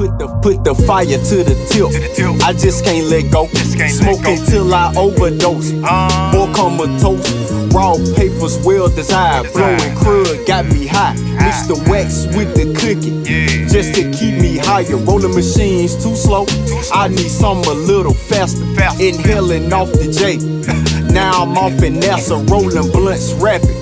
Put the fire to the tilt. I just can't let go. Smoke until I overdose. More comatose. Raw papers well designed. Blowing crud got me high. Mix the wax with the cookie just to keep me higher. Rolling machines too slow. I need something a little faster. Inhaling off the J. Now I'm off in NASA. Rolling blunts rapid.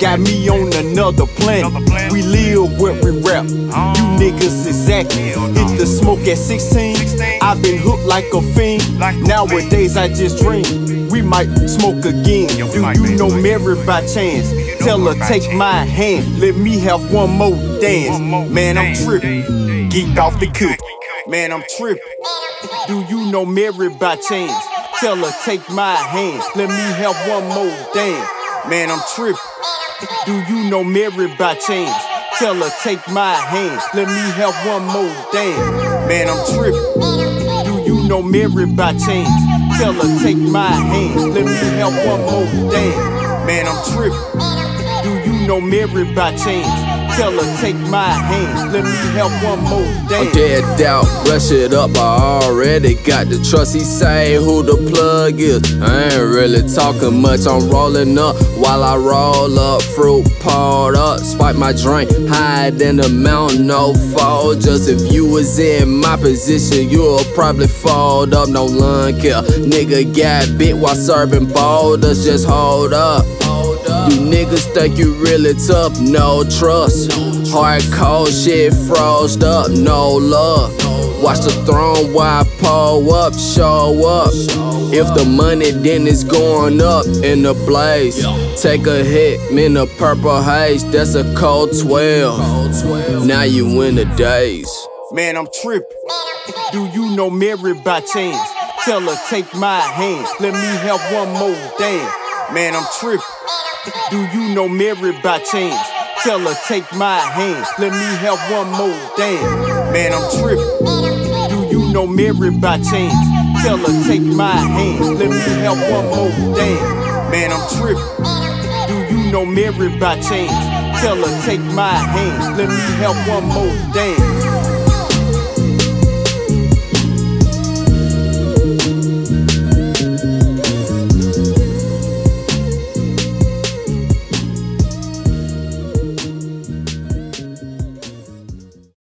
Got me on another planet. We live what we rap. You niggas is acting. Hit the smoke at 16. I've been hooked like a fiend. Nowadays I just dream. We might smoke again. Do you know Mary by chance? Tell her take my hand. Let me have one more dance. Man, I'm tripping. Geeked off the cook. Man, I'm tripping. Do you know Mary by chance? Tell her take my hand. Let me have one more dance. Man, I'm tripping. Do you know Mary by chance? Tell her take my hand. Let me have one more dance. Man, I'm tripping. Do you know Mary by chance? Tell her take my hand, let me help one more dance. Man, I'm trippin'. Do you know Mary by chance? Tell her take my hand, let me help one more dance. I'm dead out, rush it up, I already got the trust. He say who the plug is. I ain't really talking much, I'm rolling up while I roll up. Fruit poured up, spike my drink, hide in the mountain, no fall. Just if you was in my position, you'll probably fold up, no lung care. Nigga got bit while serving boulders, just hold up. You niggas think you really tough, no trust. Hard cold shit froze up, no love. Watch the throne while I pull up, show up. If the money then it's going up in the blaze. Take a hit, in a purple haze, that's a cold 12. Now you in the daze. Man, I'm tripping. Do you know Mary by chance? Tell her take my hand, let me have one more dance. Man, I'm tripping. Do you know Mary by chance? Tell her take my hand, let me have one more dance. Man, I'm tripping. Do you know Mary by chance? Tell her take my hand, let me have one more dance. Man, I'm tripping. Do you know Mary by chance? Tell her take my hand, let me have one more dance.